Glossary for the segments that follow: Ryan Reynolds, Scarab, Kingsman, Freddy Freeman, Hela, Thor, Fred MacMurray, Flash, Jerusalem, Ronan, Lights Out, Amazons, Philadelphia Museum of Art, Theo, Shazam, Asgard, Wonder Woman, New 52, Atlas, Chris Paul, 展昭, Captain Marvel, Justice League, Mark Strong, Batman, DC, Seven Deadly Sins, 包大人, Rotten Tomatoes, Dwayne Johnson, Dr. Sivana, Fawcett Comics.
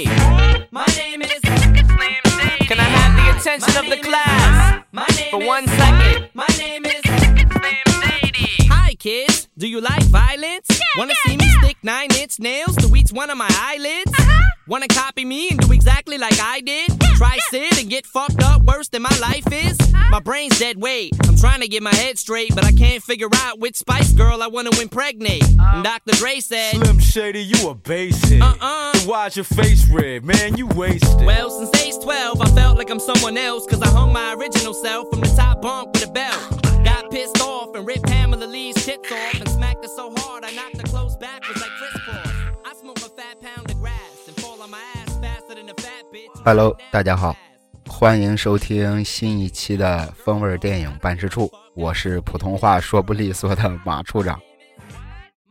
Shady. My name is Slim Shady. Can I have the attention of the class for 1 second? My name is Slim Shady. Hi, kids. Do you like violence? Yeah, wanna see me stick 9-inch nails to each one of my eyelids? Wanna copy me and do exactly like I did? Try sit and get fucked up worse than my life is? My brain's dead weight. I'm trying to get my head straight, but I can't figure out which Spice Girl I wanna impregnate. And Dr. Dre said, Slim Shady, you a basic. So why's your face red? Man, you wasted. Well, since age 12, I felt like I'm someone else, cause I hung my original self from the top bunk with a belt. Got pissed off and ripped Pamela Lee's tits off and smacked her so hard I knocked her clothes backwards like Chris Paul. I smoke a fat pound of grass and fall on my ass faster than a fat bitch. Hello， 大家好，欢迎收听新一期的风味电影办事处，我是普通话说不利索的马处长。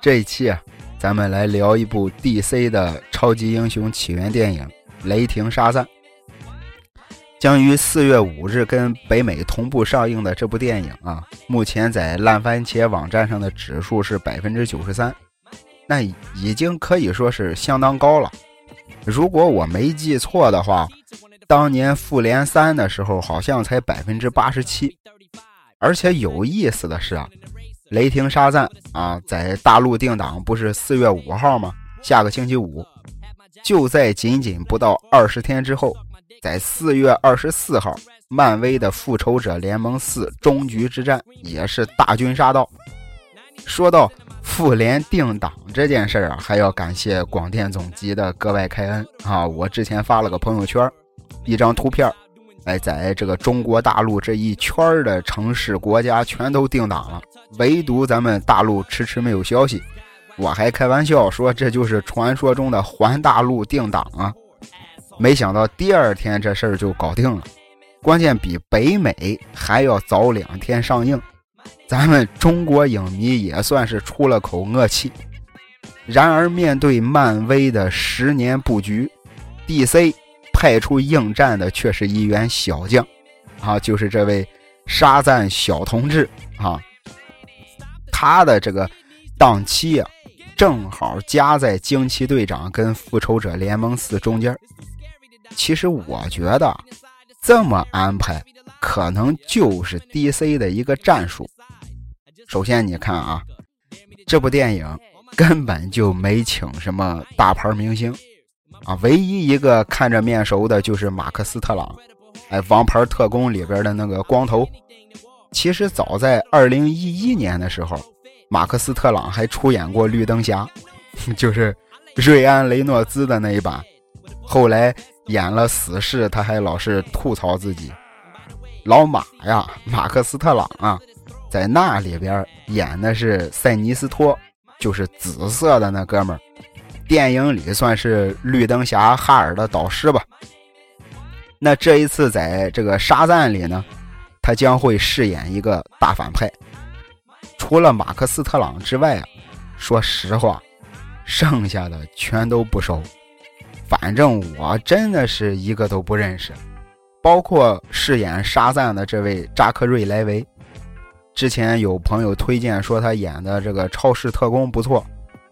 这一期咱们来聊一部 DC 的超级英雄起源电影《雷霆沙赞》。将于4月5日跟北美同步上映的这部电影啊，目前在烂番茄网站上的指数是 93%， 那已经可以说是相当高了。如果我没记错的话，当年复联3的时候好像才 87%。 而且有意思的是啊，雷霆沙赞啊在大陆定档不是4月5号吗？下个星期五，就在仅仅不到20天之后，在4月24号，漫威的复仇者联盟4终局之战也是大军杀到。说到复联定档这件事啊，还要感谢广电总局的格外开恩啊！我之前发了个朋友圈，一张图片，在这个中国大陆这一圈的城市国家全都定档了，唯独咱们大陆迟迟没有消息。我还开玩笑说这就是传说中的环大陆定档啊！没想到第二天这事儿就搞定了，关键比北美还要早2天上映，咱们中国影迷也算是出了口恶气。然而面对漫威的10年布局， DC 派出应战的却是一员小将啊，就是这位沙赞小同志啊。他的这个档期啊，正好夹在惊奇队长跟复仇者联盟4中间。其实我觉得这么安排可能就是 DC 的一个战术。首先你看啊，这部电影根本就没请什么大牌明星啊，唯一一个看着面熟的就是马克斯特朗，王牌特工里边的那个光头。其实早在2011年的时候，马克斯特朗还出演过绿灯侠，就是瑞安雷诺兹的那一版，后来演了死侍，他还老是吐槽自己。老马呀，马克斯特朗啊，在那里边演的是塞尼斯托，就是紫色的那哥们儿，电影里算是绿灯侠哈尔的导师吧。那这一次在这个沙赞里呢，他将会饰演一个大反派。除了马克斯特朗之外啊，说实话，剩下的全都不熟。反正我真的是一个都不认识，包括饰演沙赞的这位扎克瑞莱维，之前有朋友推荐说他演的这个《超市特工》不错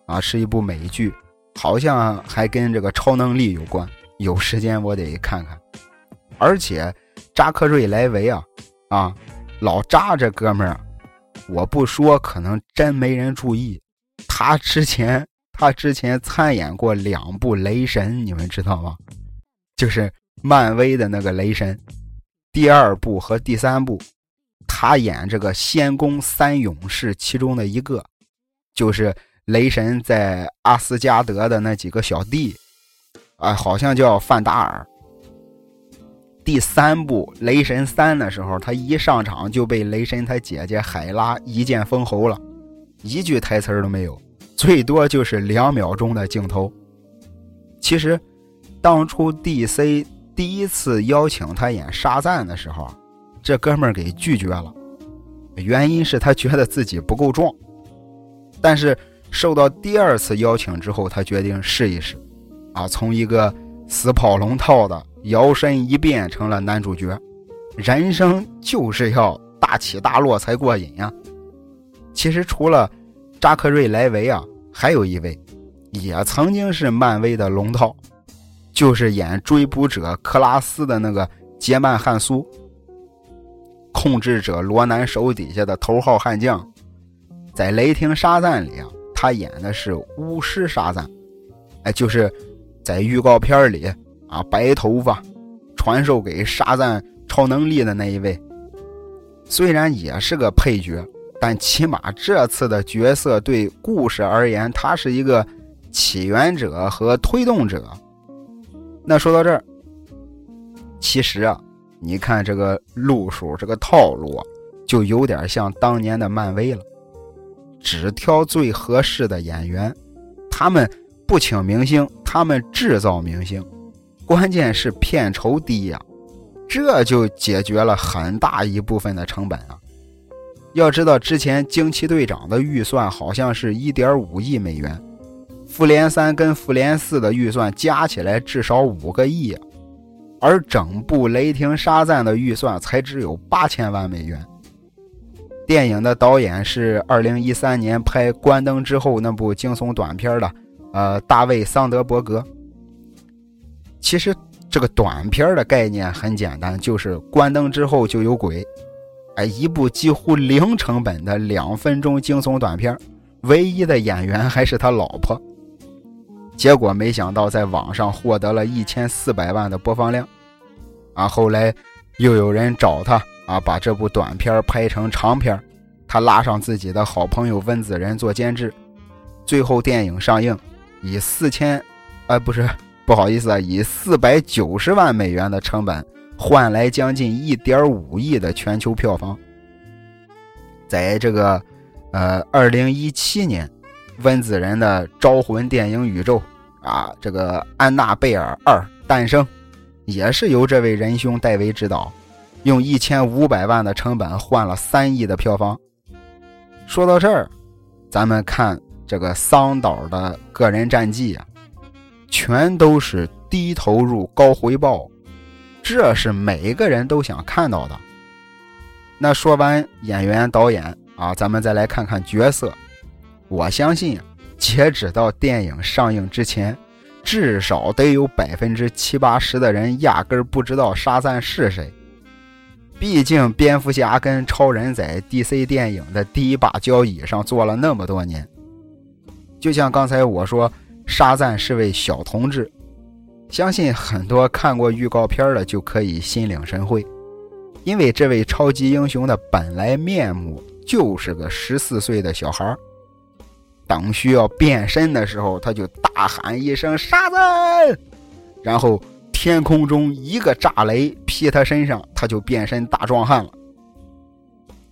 啊，是一部美剧，好像还跟这个超能力有关，有时间我得看看。而且扎克瑞莱维啊，老扎这哥们儿，我不说可能真没人注意，他之前参演过2部雷神，你们知道吗？就是漫威的那个雷神，第2部和第3部，他演这个仙宫三勇士其中的一个，就是雷神在阿斯加德的那几个小弟啊，好像叫范达尔。第3部雷神3的时候，他一上场就被雷神他姐姐海拉一剑封喉了，一句台词都没有，最多就是2秒钟的镜头。其实当初 DC 第一次邀请他演沙赞的时候，这哥们儿给拒绝了，原因是他觉得自己不够壮。但是受到第2次邀请之后，他决定试一试啊，从一个死跑龙套的摇身一变成了男主角。人生就是要大起大落才过瘾啊。其实除了扎克瑞莱维啊，还有一位也曾经是漫威的龙套，就是演追捕者克拉斯的那个杰曼·汉苏，控制者罗南手底下的头号悍将。在《雷霆沙赞》里啊，他演的是巫师沙赞，哎，就是在预告片里啊，白头发传授给沙赞超能力的那一位。虽然也是个配角，但起码这次的角色对故事而言，他是一个起源者和推动者。那说到这儿，其实啊，你看这个路数，这个套路啊，就有点像当年的漫威了。只挑最合适的演员，他们不请明星，他们制造明星，关键是片酬低呀，这就解决了很大一部分的成本啊。要知道之前惊奇队长的预算好像是 1.5 亿美元，复联3跟复联4的预算加起来至少5个亿啊，而整部雷霆沙赞的预算才只有8000万美元。电影的导演是2013年拍《关灯》之后那部惊悚短片的大卫·桑德伯格。其实这个短片的概念很简单，就是关灯之后就有鬼。哎，一部几乎零成本的2分钟惊悚短片，唯一的演员还是他老婆。结果没想到在网上获得了1400万的播放量。啊，后来又有人找他啊，把这部短片拍成长片，他拉上自己的好朋友温子仁做监制，最后电影上映，以490万美元的成本，换来将近 1.5 亿的全球票房。在这个2017年，温子仁的招魂电影宇宙啊，这个《安娜贝尔2》诞生，也是由这位仁兄戴维执导。用1500万的成本换了3亿的票房。说到这儿，咱们看这个桑导的个人战绩啊，全都是低投入高回报，这是每个人都想看到的。那说完演员导演啊，咱们再来看看角色。我相信截止到电影上映之前，至少得有70-80%的人压根不知道沙赞是谁。毕竟蝙蝠侠跟超人在 DC 电影的第一把交椅上做了那么多年。就像刚才我说，沙赞是位小同志，相信很多看过预告片的就可以心领神会，因为这位超级英雄的本来面目就是个14岁的小孩，等需要变身的时候，他就大喊一声沙赞，然后天空中一个炸雷劈他身上，他就变身大壮汉了。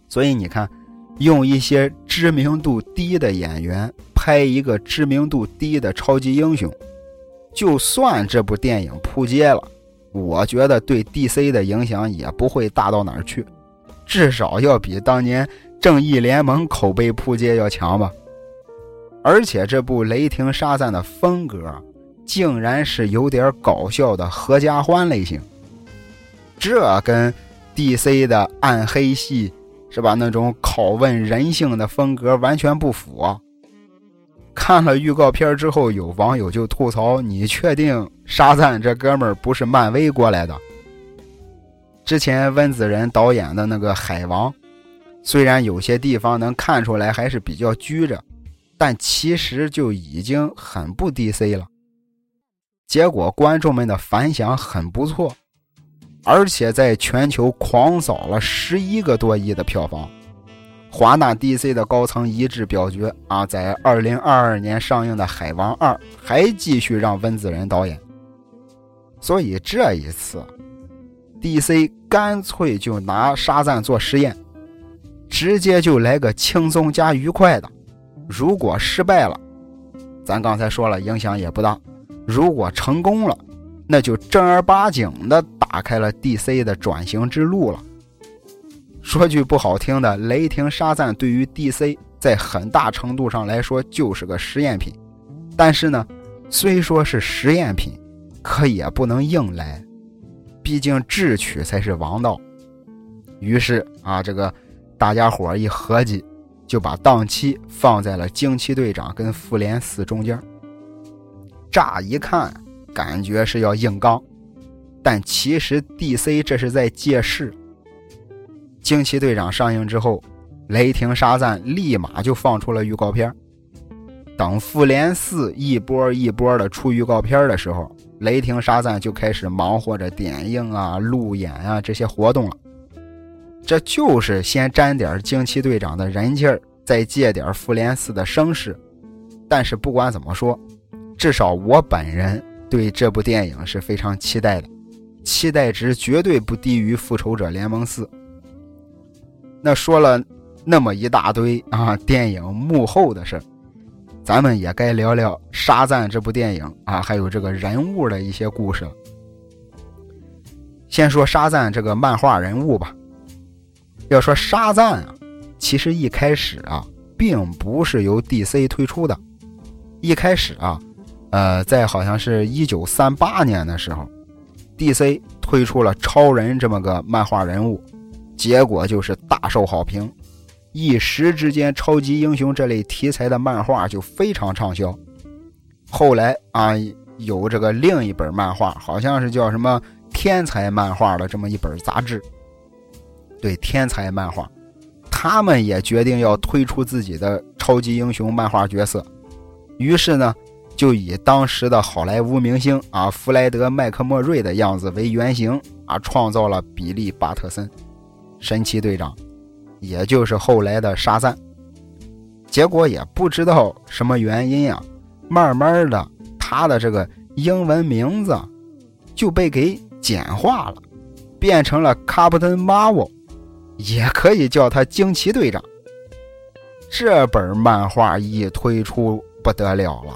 所以你看，用一些知名度低的演员拍一个知名度低的超级英雄，就算这部电影扑街了，我觉得对 DC 的影响也不会大到哪儿去，至少要比当年正义联盟口碑扑街要强吧。而且这部雷霆沙赞的风格竟然是有点搞笑的合家欢类型，这跟 DC 的暗黑系是吧，那种拷问人性的风格完全不符啊。看了预告片之后，有网友就吐槽，你确定沙赞这哥们儿不是漫威过来的？之前温子仁导演的那个海王，虽然有些地方能看出来还是比较拘着，但其实就已经很不 DC 了。结果观众们的反响很不错，而且在全球狂扫了11个多亿的票房。华纳 DC 的高层一致表决啊，在2022年上映的《海王2》还继续让温子仁导演。所以这一次 DC 干脆就拿沙赞做实验，直接就来个轻松加愉快的。如果失败了，咱刚才说了影响也不大，如果成功了，那就正儿八经的打开了 DC 的转型之路了。说句不好听的，雷霆沙赞对于 DC 在很大程度上来说就是个实验品，但是呢，虽说是实验品，可也不能硬来，毕竟智取才是王道。于是啊，这个大家伙一合计，就把档期放在了惊奇队长跟复联4中间。乍一看感觉是要硬刚，但其实 DC 这是在借势。惊奇队长上映之后，雷霆沙赞立马就放出了预告片，等复联4一波一波的出预告片的时候，雷霆沙赞就开始忙活着点映啊、路演啊这些活动了。这就是先沾点惊奇队长的人气儿，再借点复联4的声势。但是不管怎么说，至少我本人对这部电影是非常期待的，期待值绝对不低于复仇者联盟4。那说了那么一大堆啊，电影幕后的事，咱们也该聊聊沙赞这部电影啊，还有这个人物的一些故事。先说沙赞这个漫画人物吧。要说沙赞啊，其实一开始啊，并不是由 DC 推出的。一开始啊，在好像是1938年的时候 ，DC 推出了超人这么个漫画人物，结果就是大受好评。一时之间，超级英雄这类题材的漫画就非常畅销。后来啊，有这个另一本漫画，好像是叫什么天才漫画的这么一本杂志。对，天才漫画，他们也决定要推出自己的超级英雄漫画角色。于是呢，就以当时的好莱坞明星啊弗莱德·麦克莫瑞的样子为原型啊，创造了比利·巴特森，神奇队长。也就是后来的沙赞。结果也不知道什么原因啊，慢慢的他的这个英文名字就被给简化了，变成了 Captain Marvel， 也可以叫他惊奇队长。这本漫画一推出不得了了，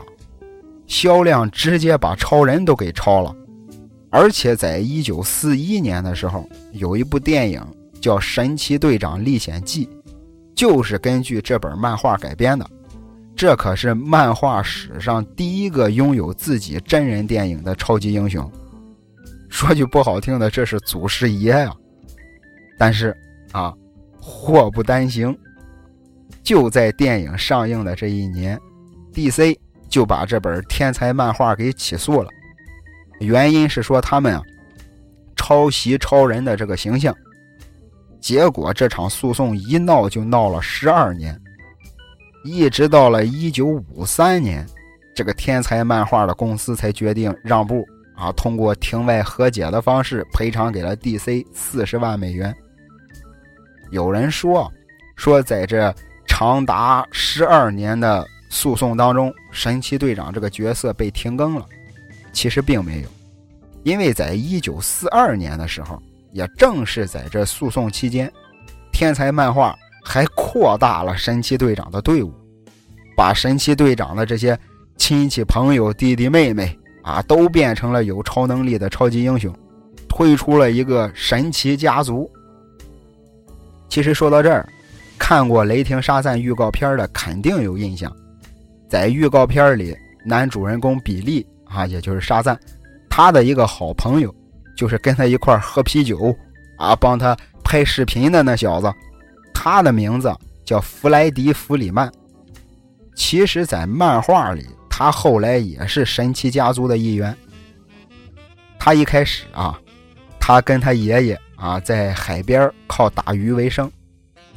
销量直接把超人都给超了。而且在1941年的时候，有一部电影叫《神奇队长历险记》，就是根据这本漫画改编的。这可是漫画史上第一个拥有自己真人电影的超级英雄。说句不好听的，这是祖师爷啊。但是啊，祸不单行，就在电影上映的这一年， DC 就把这本天才漫画给起诉了。原因是说他们啊抄袭超人的这个形象。结果这场诉讼一闹就闹了12年，一直到了1953年，这个天才漫画的公司才决定让步啊，通过庭外和解的方式赔偿给了 DC 40万美元。有人说在这长达12年的诉讼当中，神奇队长这个角色被停更了，其实并没有，因为在1942年的时候，也正是在这诉讼期间，天才漫画还扩大了神奇队长的队伍，把神奇队长的这些亲戚朋友弟弟妹妹啊，都变成了有超能力的超级英雄，推出了一个神奇家族。其实说到这儿，看过雷霆沙赞预告片的肯定有印象，在预告片里，男主人公比利啊，也就是沙赞，他的一个好朋友，就是跟他一块喝啤酒啊，帮他拍视频的那小子，他的名字叫弗莱迪·弗里曼。其实在漫画里，他后来也是神奇家族的一员。他一开始啊，他跟他爷爷啊在海边靠打鱼为生，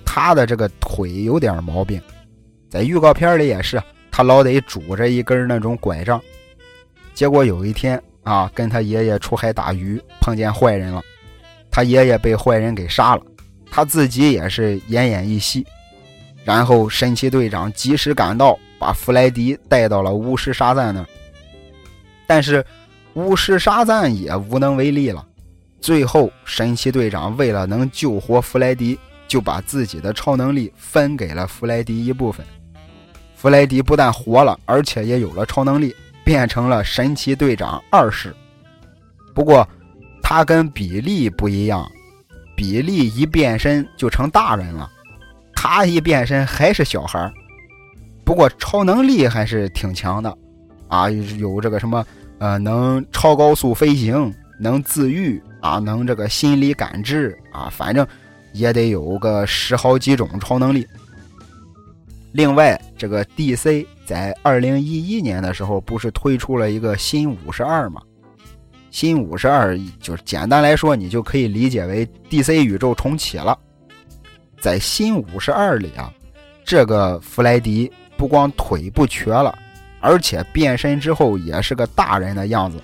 他的这个腿有点毛病，在预告片里也是，他老得拄着一根那种拐杖。结果有一天啊，跟他爷爷出海打鱼，碰见坏人了，他爷爷被坏人给杀了，他自己也是奄奄一息。然后神奇队长及时赶到，把弗莱迪带到了巫师沙赞那儿。但是巫师沙赞也无能为力了，最后神奇队长为了能救活弗莱迪，就把自己的超能力分给了弗莱迪一部分。弗莱迪不但活了，而且也有了超能力，变成了神奇队长20。不过他跟比利不一样，比利一变身就成大人了，他一变身还是小孩。不过超能力还是挺强的啊，有这个什么能超高速飞行，能自愈啊，能这个心理感知啊，反正也得有个10好几种超能力。另外这个 DC 在2011年的时候不是推出了一个新52吗？新52就是简单来说你就可以理解为 DC 宇宙重启了。在新52里啊，这个弗莱迪不光腿不瘸了，而且变身之后也是个大人的样子。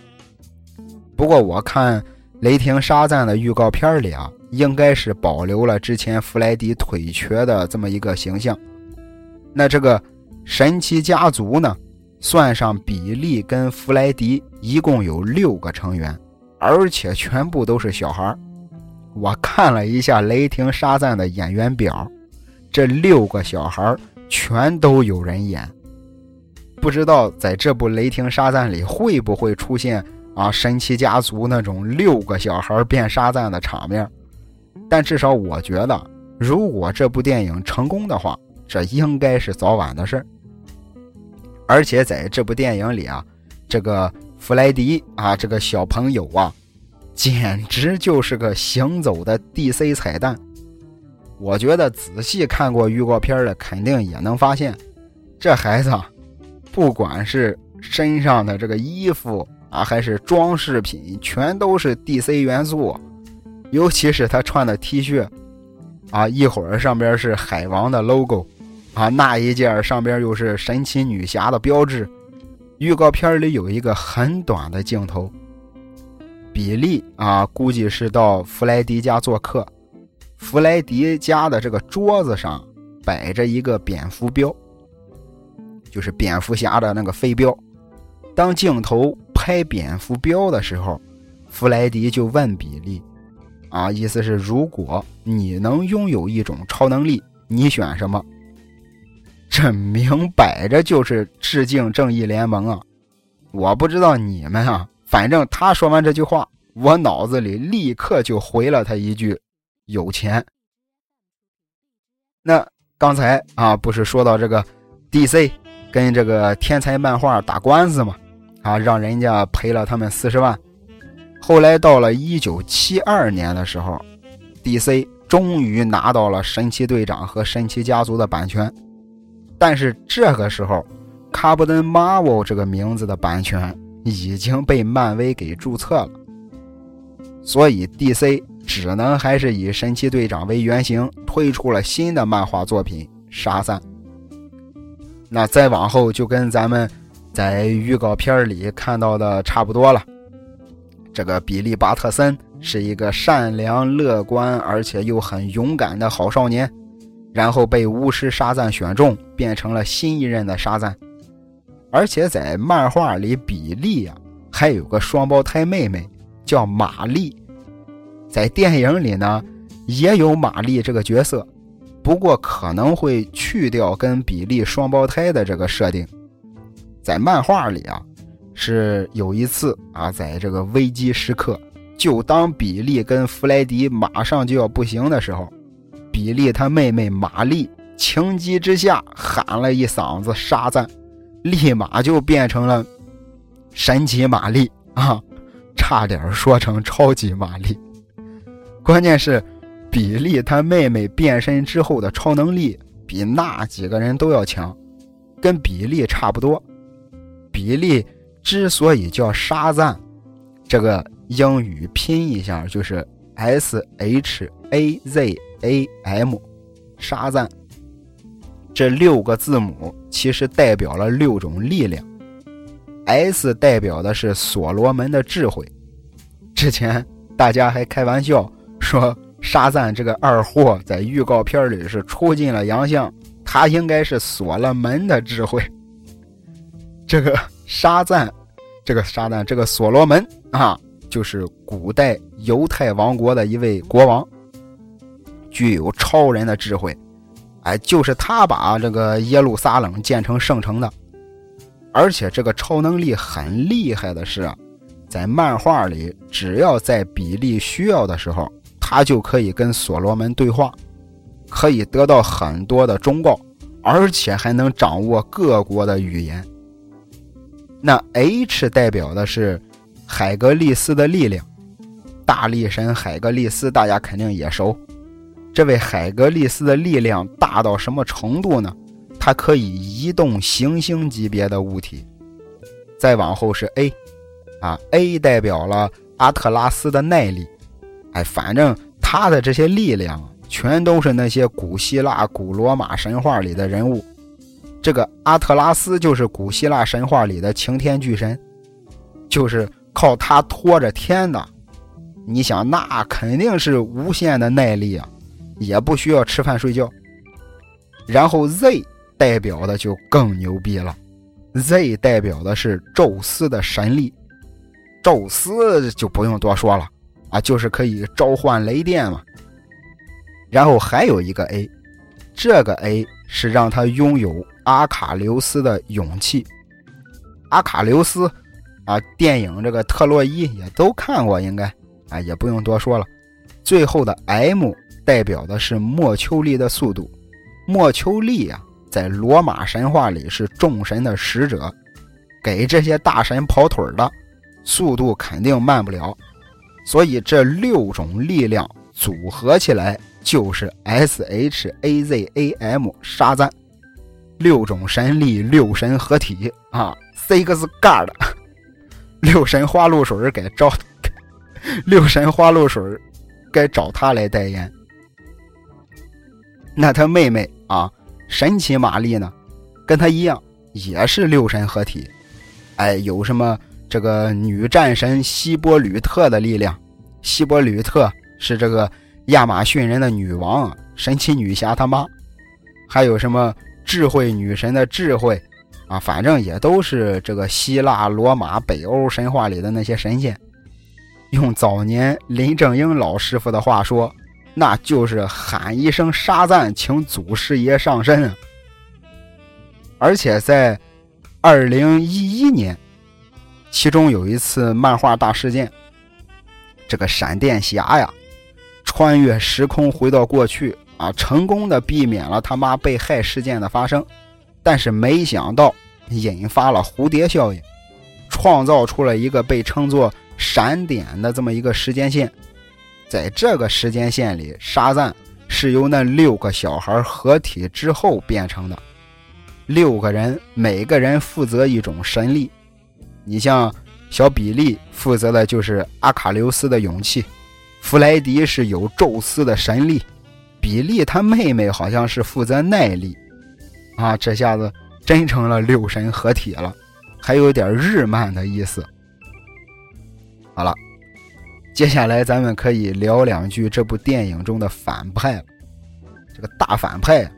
不过我看雷霆沙赞的预告片里啊，应该是保留了之前弗莱迪腿瘸的这么一个形象。那这个神奇家族呢，算上比利跟弗莱迪一共有6个成员，而且全部都是小孩。我看了一下雷霆沙赞的演员表，这6个小孩全都有人演。不知道在这部雷霆沙赞里会不会出现啊神奇家族那种6个小孩变沙赞的场面，但至少我觉得如果这部电影成功的话，这应该是早晚的事。而且在这部电影里啊，这个弗莱迪啊，这个小朋友啊，简直就是个行走的 DC 彩蛋。我觉得仔细看过预告片的肯定也能发现，这孩子啊，不管是身上的这个衣服啊，还是装饰品，全都是 DC 元素。尤其是他穿的 T 恤啊，一会儿上边是海王的 logo啊，那一件上边又是神奇女侠的标志。预告片里有一个很短的镜头，比利啊，估计是到弗莱迪家做客。弗莱迪家的这个桌子上摆着一个蝙蝠标，就是蝙蝠侠的那个飞镖。当镜头拍蝙蝠标的时候，弗莱迪就问比利啊，意思是如果你能拥有一种超能力，你选什么？这明摆着就是致敬正义联盟啊。我不知道你们啊，反正他说完这句话，我脑子里立刻就回了他一句有钱。那刚才啊，不是说到这个 DC 跟这个天才漫画打官司嘛，啊，让人家赔了他们40万。后来到了1972年的时候， DC 终于拿到了神奇队长和神奇家族的版权。但是这个时候，卡布登 Marvel 这个名字的版权已经被漫威给注册了，所以 DC 只能还是以神奇队长为原型，推出了新的漫画作品《沙赞》。那再往后就跟咱们在预告片里看到的差不多了。这个比利·巴特森是一个善良、乐观，而且又很勇敢的好少年，然后被巫师沙赞选中，变成了新一任的沙赞。而且在漫画里，比利啊还有个双胞胎妹妹叫玛丽。在电影里呢也有玛丽这个角色，不过可能会去掉跟比利双胞胎的这个设定。在漫画里啊，是有一次啊，在这个危机时刻，就当比利跟弗莱迪马上就要不行的时候，比利他妹妹玛丽情急之下喊了一嗓子沙赞，立马就变成了神奇玛丽啊，差点说成超级玛丽。关键是比利他妹妹变身之后的超能力比那几个人都要强，跟比利差不多。比利之所以叫沙赞，这个英语拼一下就是 SHAZAM 沙赞，这6个字母其实代表了6种力量。 S 代表的是所罗门的智慧，之前大家还开玩笑说沙赞这个二货在预告片里是出尽了洋相，他应该是所罗门的智慧。这个沙赞，这个所罗门啊，就是古代犹太王国的一位国王，具有超人的智慧，哎，就是他把这个耶路撒冷建成圣城的。而且这个超能力很厉害的是，在漫画里，只要在比利需要的时候，他就可以跟所罗门对话，可以得到很多的忠告，而且还能掌握各国的语言。那 H 代表的是海格力斯的力量，大力神海格力斯大家肯定也熟。这位海格力斯的力量大到什么程度呢？它可以移动行星级别的物体。再往后是 A，A 代表了阿特拉斯的耐力。哎，反正他的这些力量全都是那些古希腊古罗马神话里的人物。这个阿特拉斯就是古希腊神话里的擎天巨神，就是靠他拖着天的。你想那肯定是无限的耐力啊，也不需要吃饭睡觉。然后 Z 代表的就更牛逼了， Z 代表的是宙斯的神力。宙斯就不用多说了啊，就是可以召唤雷电嘛。然后还有一个 A， 这个 A 是让他拥有阿卡琉斯的勇气。阿卡琉斯啊，电影这个特洛伊也都看过应该啊，也不用多说了。最后的 M 代表的是墨丘利的速度。墨丘利啊，在罗马神话里是众神的使者，给这些大神跑腿的，速度肯定慢不了。所以这六种力量组合起来就是 SHAZAM 沙赞，六种神力，六神合体啊 ，Six God， 六神花露水给招，六神花露水该找他来代言。那他妹妹啊，神奇玛丽呢，跟他一样也是六神合体。哎，有什么？这个女战神希波吕特的力量，希波吕特是这个亚马逊人的女王，神奇女侠他妈。还有什么智慧女神的智慧啊，反正也都是这个希腊罗马北欧神话里的那些神仙。用早年林正英老师傅的话说，那就是喊一声沙赞，请祖师爷上身啊。而且在2011年，其中有一次漫画大事件，这个闪电侠呀穿越时空回到过去啊，成功的避免了他妈被害事件的发生，但是没想到引发了蝴蝶效应，创造出了一个被称作闪点的这么一个时间线。在这个时间线里，沙赞是由那六个小孩合体之后变成的，六个人每个人负责一种神力。你像小比利负责的就是阿卡琉斯的勇气，弗莱迪是有宙斯的神力，比利他妹妹好像是负责耐力啊，这下子真成了六神合体了，还有点日漫的意思。好了，接下来咱们可以聊两句这部电影中的反派了。这个大反派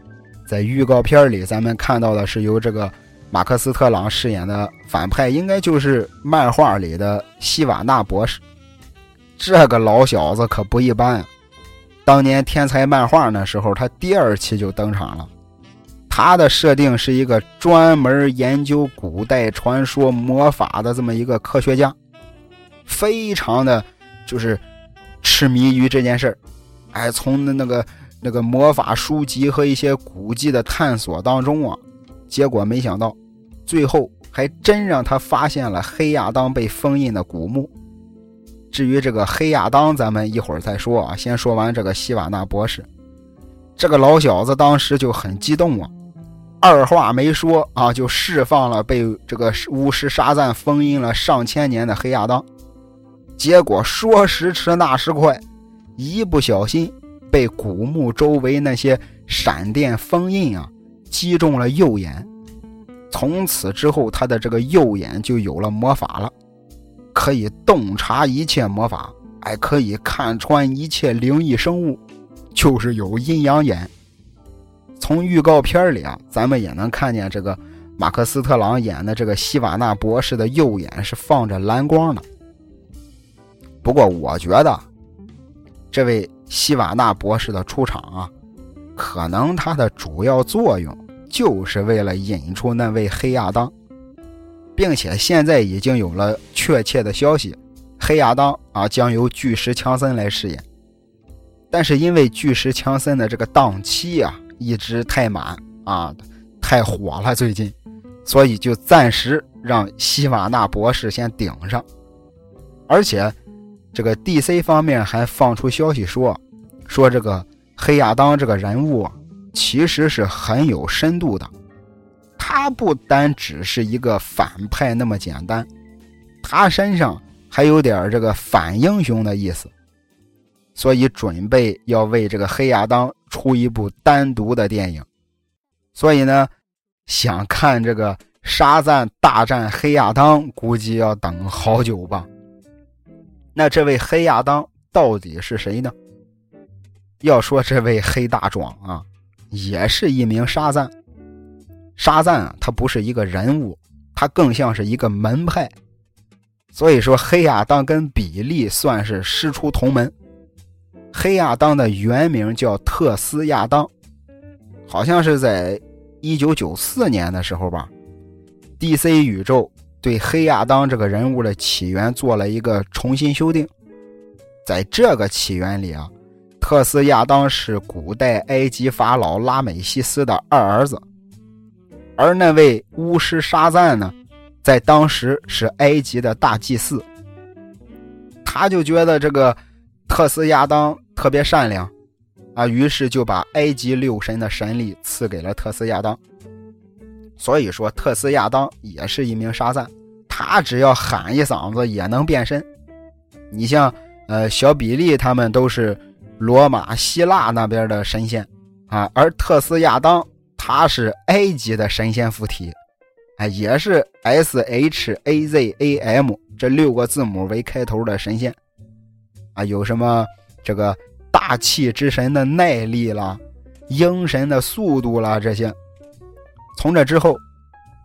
在预告片里咱们看到的是由这个马克斯特朗饰演的反派，应该就是漫画里的希瓦纳博士。这个老小子可不一般啊，当年天才漫画那时候他第二期就登场了。他的设定是一个专门研究古代传说魔法的这么一个科学家，非常的就是痴迷于这件事儿。哎，从那个魔法书籍和一些古迹的探索当中啊，结果没想到最后还真让他发现了黑亚当被封印的古墓。至于这个黑亚当咱们一会儿再说啊，先说完这个希瓦纳博士。这个老小子当时就很激动啊，二话没说啊就释放了被这个巫师沙赞封印了上千年的黑亚当。结果说时迟那时快，一不小心被古墓周围那些闪电封印啊击中了右眼，从此之后他的这个右眼就有了魔法了，可以洞察一切魔法，还可以看穿一切灵异生物，就是有阴阳眼。从预告片里啊，咱们也能看见这个马克斯特朗演的这个希瓦纳博士的右眼是放着蓝光的。不过我觉得这位希瓦纳博士的出场啊，可能它的主要作用就是为了引出那位黑亚当，并且现在已经有了确切的消息，黑亚当啊将由巨石强森来饰演。但是因为巨石强森的这个档期啊一直太满啊，太火了最近，所以就暂时让希瓦纳博士先顶上。而且这个 DC 方面还放出消息说这个黑亚当这个人物啊，其实是很有深度的，他不单只是一个反派那么简单，他身上还有点这个反英雄的意思，所以准备要为这个黑亚当出一部单独的电影。所以呢，想看这个沙赞大战黑亚当估计要等好久吧。那这位黑亚当到底是谁呢？要说这位黑大壮啊，也是一名沙赞。沙赞啊，他不是一个人物，他更像是一个门派。所以说黑亚当跟比利算是师出同门。黑亚当的原名叫特斯亚当，好像是在1994年的时候吧， DC 宇宙对黑亚当这个人物的起源做了一个重新修订。在这个起源里啊，特斯亚当是古代埃及法老拉美西斯的二儿子，而那位巫师沙赞呢，在当时是埃及的大祭司。他就觉得这个特斯亚当特别善良啊，于是就把埃及六神的神力赐给了特斯亚当。所以说特斯亚当也是一名沙赞，他只要喊一嗓子也能变身。你像小比利他们都是罗马希腊那边的神仙啊，而特斯亚当他是埃及的神仙附体，也是 SHAZAM 这6个字母为开头的神仙啊，有什么这个大气之神的耐力啦，鹰神的速度啦，这些。从这之后，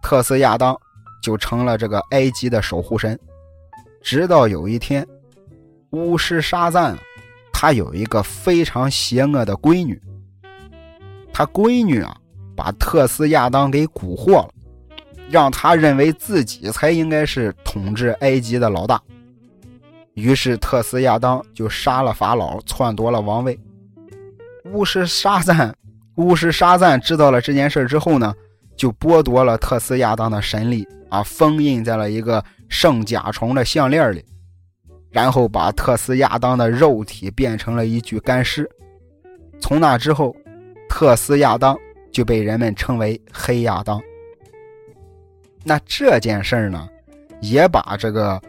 特斯亚当就成了这个埃及的守护神。直到有一天，巫师沙赞他有一个非常邪恶的闺女，他闺女啊把特斯亚当给蛊惑了，让他认为自己才应该是统治埃及的老大。于是特斯亚当就杀了法老，篡夺了王位。巫师沙赞知道了这件事之后呢，就剥夺了特斯亚当的神力啊，封印在了一个圣甲虫的项链里，然后把特斯亚当的肉体变成了一具干尸。从那之后，特斯亚当就被人们称为黑亚当。那这件事呢，也把这个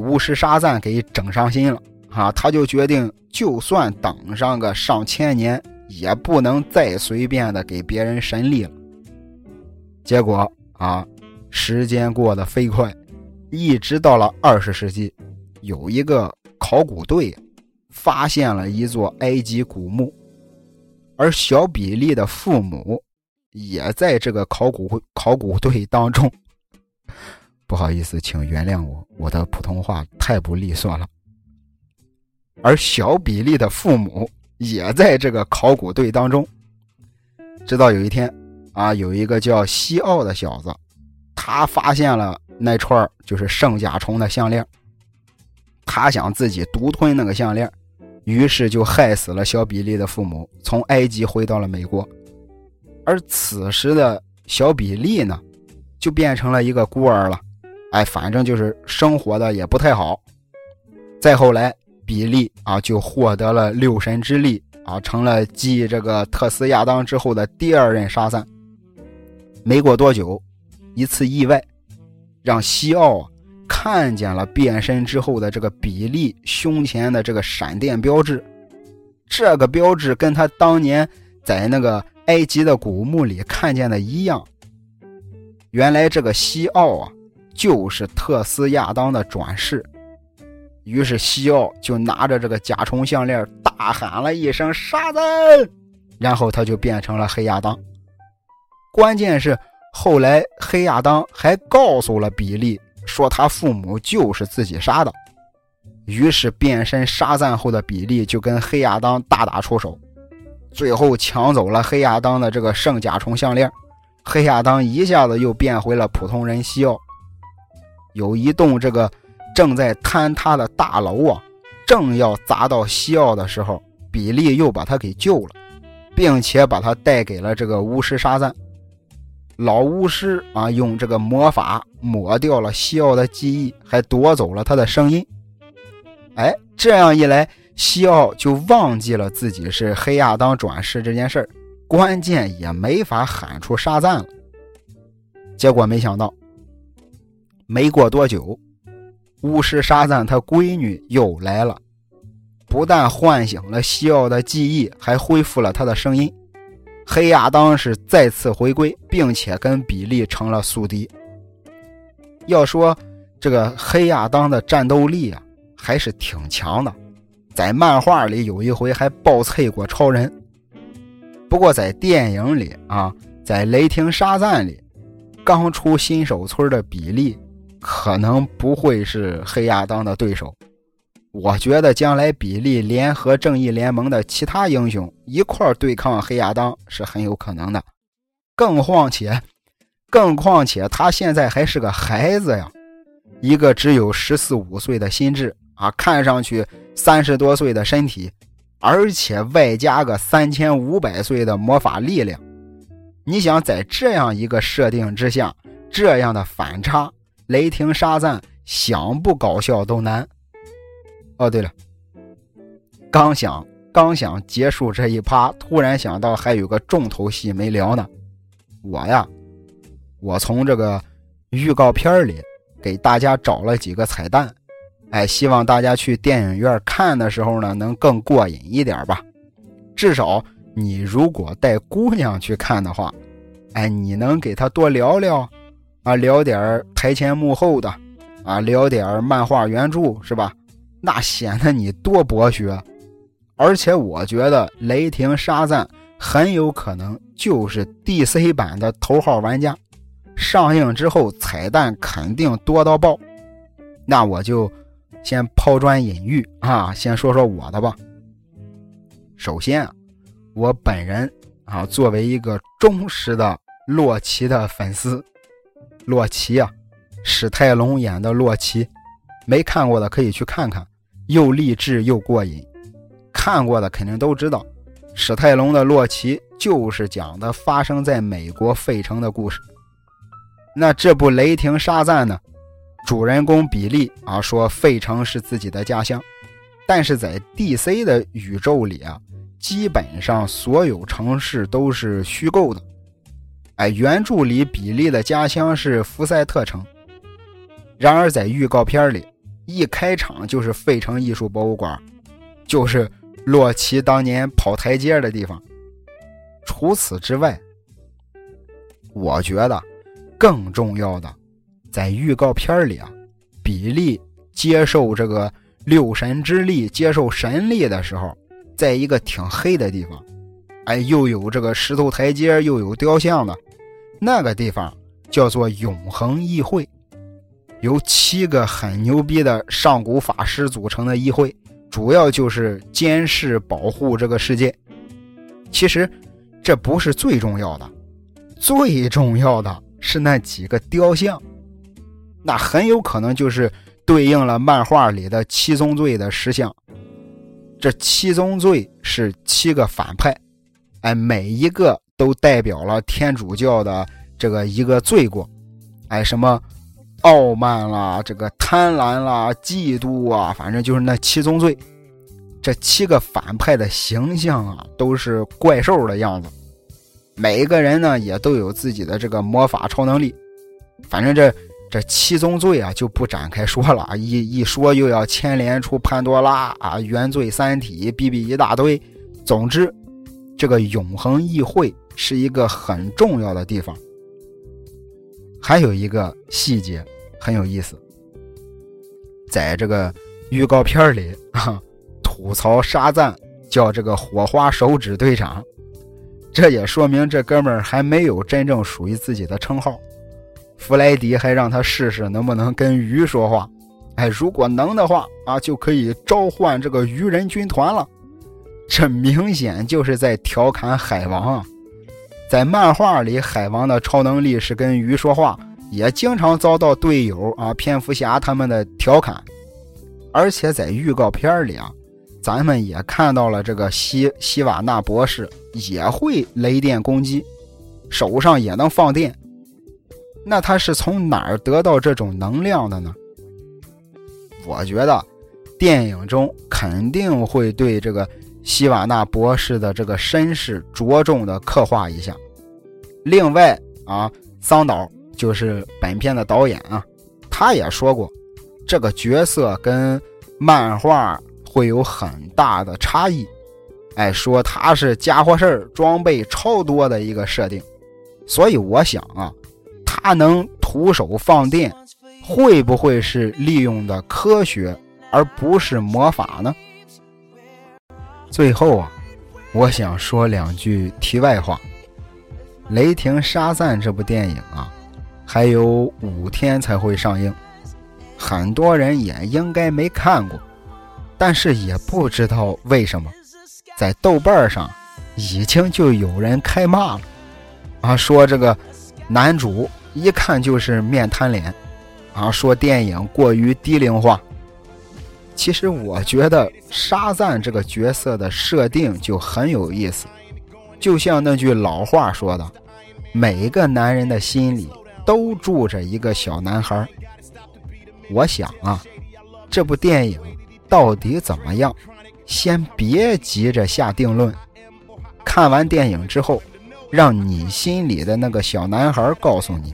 巫师沙赞给整伤心了啊！他就决定，就算等上个上千年，也不能再随便的给别人神力了。结果啊，时间过得飞快，一直到了20世纪，有一个考古队发现了一座埃及古墓，而小比利的父母也在这个考古队当中。不好意思，请原谅我，我的普通话太不利索了。而小比利的父母也在这个考古队当中。直到有一天啊，有一个叫西奥的小子，他发现了那串就是圣甲虫的项链，他想自己独吞那个项链，于是就害死了小比利的父母，从埃及回到了美国。而此时的小比利呢，就变成了一个孤儿了。反正就是生活的也不太好。再后来，比利啊就获得了六神之力啊，成了继这个特斯亚当之后的第二任沙赞。没过多久，一次意外让西奥看见了变身之后的这个比利胸前的这个闪电标志。这个标志跟他当年在那个埃及的古墓里看见的一样。原来这个西奥啊就是特斯亚当的转世。于是西奥就拿着这个甲虫项链大喊了一声沙赞，然后他就变成了黑亚当。关键是后来黑亚当还告诉了比利，说他父母就是自己杀的。于是变身沙赞后的比利就跟黑亚当大打出手，最后抢走了黑亚当的这个圣甲虫项链。黑亚当一下子又变回了普通人西奥。有一栋这个正在坍塌的大楼啊，正要砸到西奥的时候，比利又把他给救了，并且把他带给了这个巫师沙赞。老巫师啊，用这个魔法抹掉了西奥的记忆，还夺走了他的声音。这样一来，西奥就忘记了自己是黑亚当转世这件事儿，关键也没法喊出沙赞了。结果没想到，没过多久，巫师沙赞他闺女又来了，不但唤醒了西奥的记忆，还恢复了他的声音。黑亚当是再次回归，并且跟比利成了宿敌。要说这个黑亚当的战斗力啊，还是挺强的，在漫画里有一回还爆脆过超人。不过在电影里啊，在雷霆沙赞里，刚出新手村的比利可能不会是黑亚当的对手。我觉得将来比利联合正义联盟的其他英雄一块对抗黑亚当是很有可能的，更况且他现在还是个孩子呀，一个只有14、15岁的心智啊，看上去30多岁的身体，而且外加个3500岁的魔法力量。你想在这样一个设定之下，这样的反差，雷霆沙赞想不搞笑都难。哦，对了，刚想结束这一趴，突然想到还有个重头戏没聊呢。我从这个预告片里给大家找了几个彩蛋，希望大家去电影院看的时候呢，能更过瘾一点吧。至少你如果带姑娘去看的话，你能给她多聊聊。聊点台前幕后的，聊点漫画原著，是吧？那显得你多博学。而且我觉得雷霆沙赞很有可能就是 DC 版的头号玩家，上映之后彩蛋肯定多到爆。那我就先抛砖引玉啊，先说说我的吧。首先我本人作为一个忠实的洛奇的粉丝，洛奇史泰龙演的洛奇，没看过的可以去看看，又励志又过瘾。看过的肯定都知道，史泰龙的洛奇就是讲的发生在美国费城的故事。那这部雷霆沙赞呢，主人公比利说费城是自己的家乡，但是在 DC 的宇宙里基本上所有城市都是虚构的。原著里比利的家乡是福赛特城，然而在预告片里一开场就是费城艺术博物馆，就是洛奇当年跑台阶的地方。除此之外，我觉得更重要的，在预告片里比利接受这个六神之力，接受神力的时候，在一个挺黑的地方，又有这个石头台阶，又有雕像的，那个地方叫做永恒议会，由7个很牛逼的上古法师组成的议会，主要就是监视保护这个世界。其实这不是最重要的，最重要的是那几个雕像，那很有可能就是对应了漫画里的7宗罪的石像。这7宗罪是7个反派，每一个都代表了天主教的这个一个罪过，什么傲慢啦，这个贪婪啦，嫉妒啊，反正就是那7宗罪。这7个反派的形象都是怪兽的样子，每一个人呢也都有自己的这个魔法超能力。反正这7宗罪就不展开说了，一说又要牵连出潘多拉原罪3体 BB 一大堆。总之这个永恒议会是一个很重要的地方。还有一个细节很有意思，在这个预告片里吐槽沙赞叫这个火花手指队长，这也说明这哥们儿还没有真正属于自己的称号。弗莱迪还让他试试能不能跟鱼说话，如果能的话就可以召唤这个鱼人军团了。这明显就是在调侃海王啊！在漫画里，海王的超能力是跟鱼说话，也经常遭到队友蝙蝠侠他们的调侃。而且在预告片里咱们也看到了这个希瓦纳博士也会雷电攻击，手上也能放电。那他是从哪儿得到这种能量的呢？我觉得电影中肯定会对这个希瓦纳博士的这个身世着重的刻画一下。另外桑岛就是本片的导演他也说过，这个角色跟漫画会有很大的差异。哎，说他是家伙事儿装备超多的一个设定，所以我想啊，他能徒手放电会不会是利用的科学而不是魔法呢？最后啊，我想说两句题外话。雷霆沙赞这部电影啊，还有5天才会上映，很多人也应该没看过，但是也不知道为什么在豆瓣上已经就有人开骂了啊，说这个男主一看就是面瘫脸啊，说电影过于低龄化。其实我觉得沙赞这个角色的设定就很有意思，就像那句老话说的，每个男人的心里都住着一个小男孩。我想啊，这部电影到底怎么样，先别急着下定论，看完电影之后，让你心里的那个小男孩告诉你。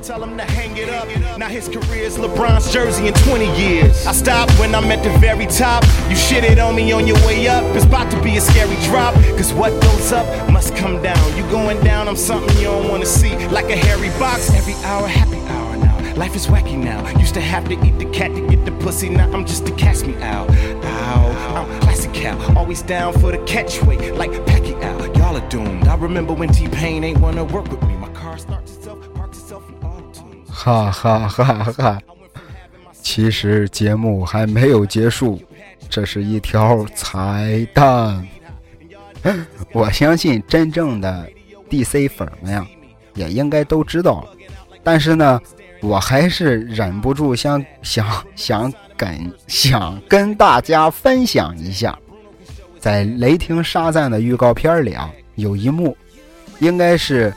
Tell him to hang it up. Now his career's LeBron's jersey in 20 years. I stop when I'm at the very top. You shit it on me on your way up. It's about to be a scary drop. Cause what goes up must come down. You going down, I'm something you don't wanna see. Like a hairy box. Every hour, happy hour now. Life is wacky now. Used to have to eat the cat to get the pussy. Now I'm just to cast me out. Ow, I'm classic cow. Always down for the catch weight. Like Pacquiao. Y'all are doomed. I remember when T-Pain ain't wanna work with me. My car starts itself, parks itself.哈哈哈哈，其实节目还没有结束，这是一条彩蛋。我相信真正的 DC 粉们呀，也应该都知道了。但是呢，我还是忍不住想跟大家分享一下，在《雷霆沙赞》的预告片里啊，有一幕应该是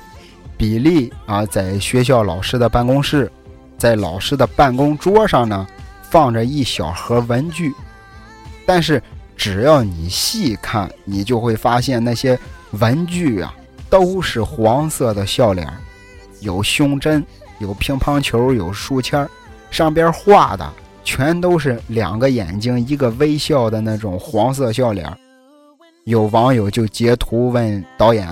比利啊，在学校老师的办公室，在老师的办公桌上呢，放着一小盒文具。但是只要你细看，你就会发现那些文具啊，都是黄色的笑脸，有胸针，有乒乓球，有书签，上边画的全都是2个眼睛一个微笑的那种黄色笑脸。有网友就截图问导演：“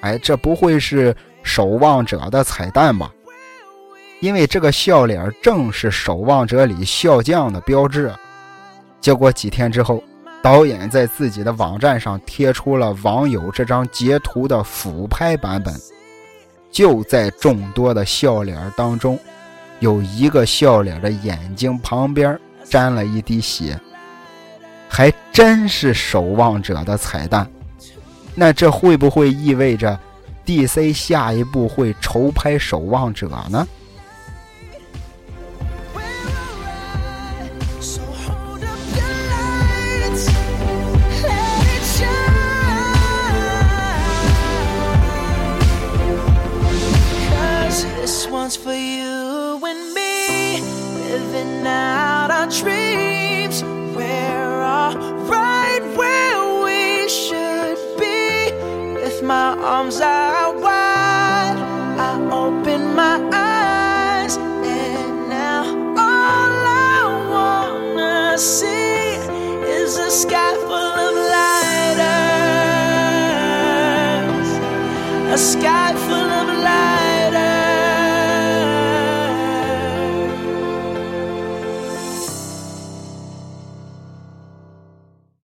哎，这不会是守望者的彩蛋吧？”因为这个笑脸正是守望者里笑匠的标志。结果几天之后，导演在自己的网站上贴出了网友这张截图的俯拍版本，就在众多的笑脸当中，有一个笑脸的眼睛旁边沾了一滴血，还真是守望者的彩蛋。那这会不会意味着DC 下一步会筹拍《守望者》呢？My arms are wide, I open my eyes, and now all I wanna see is a sky full of lighters, a sky full of lighters.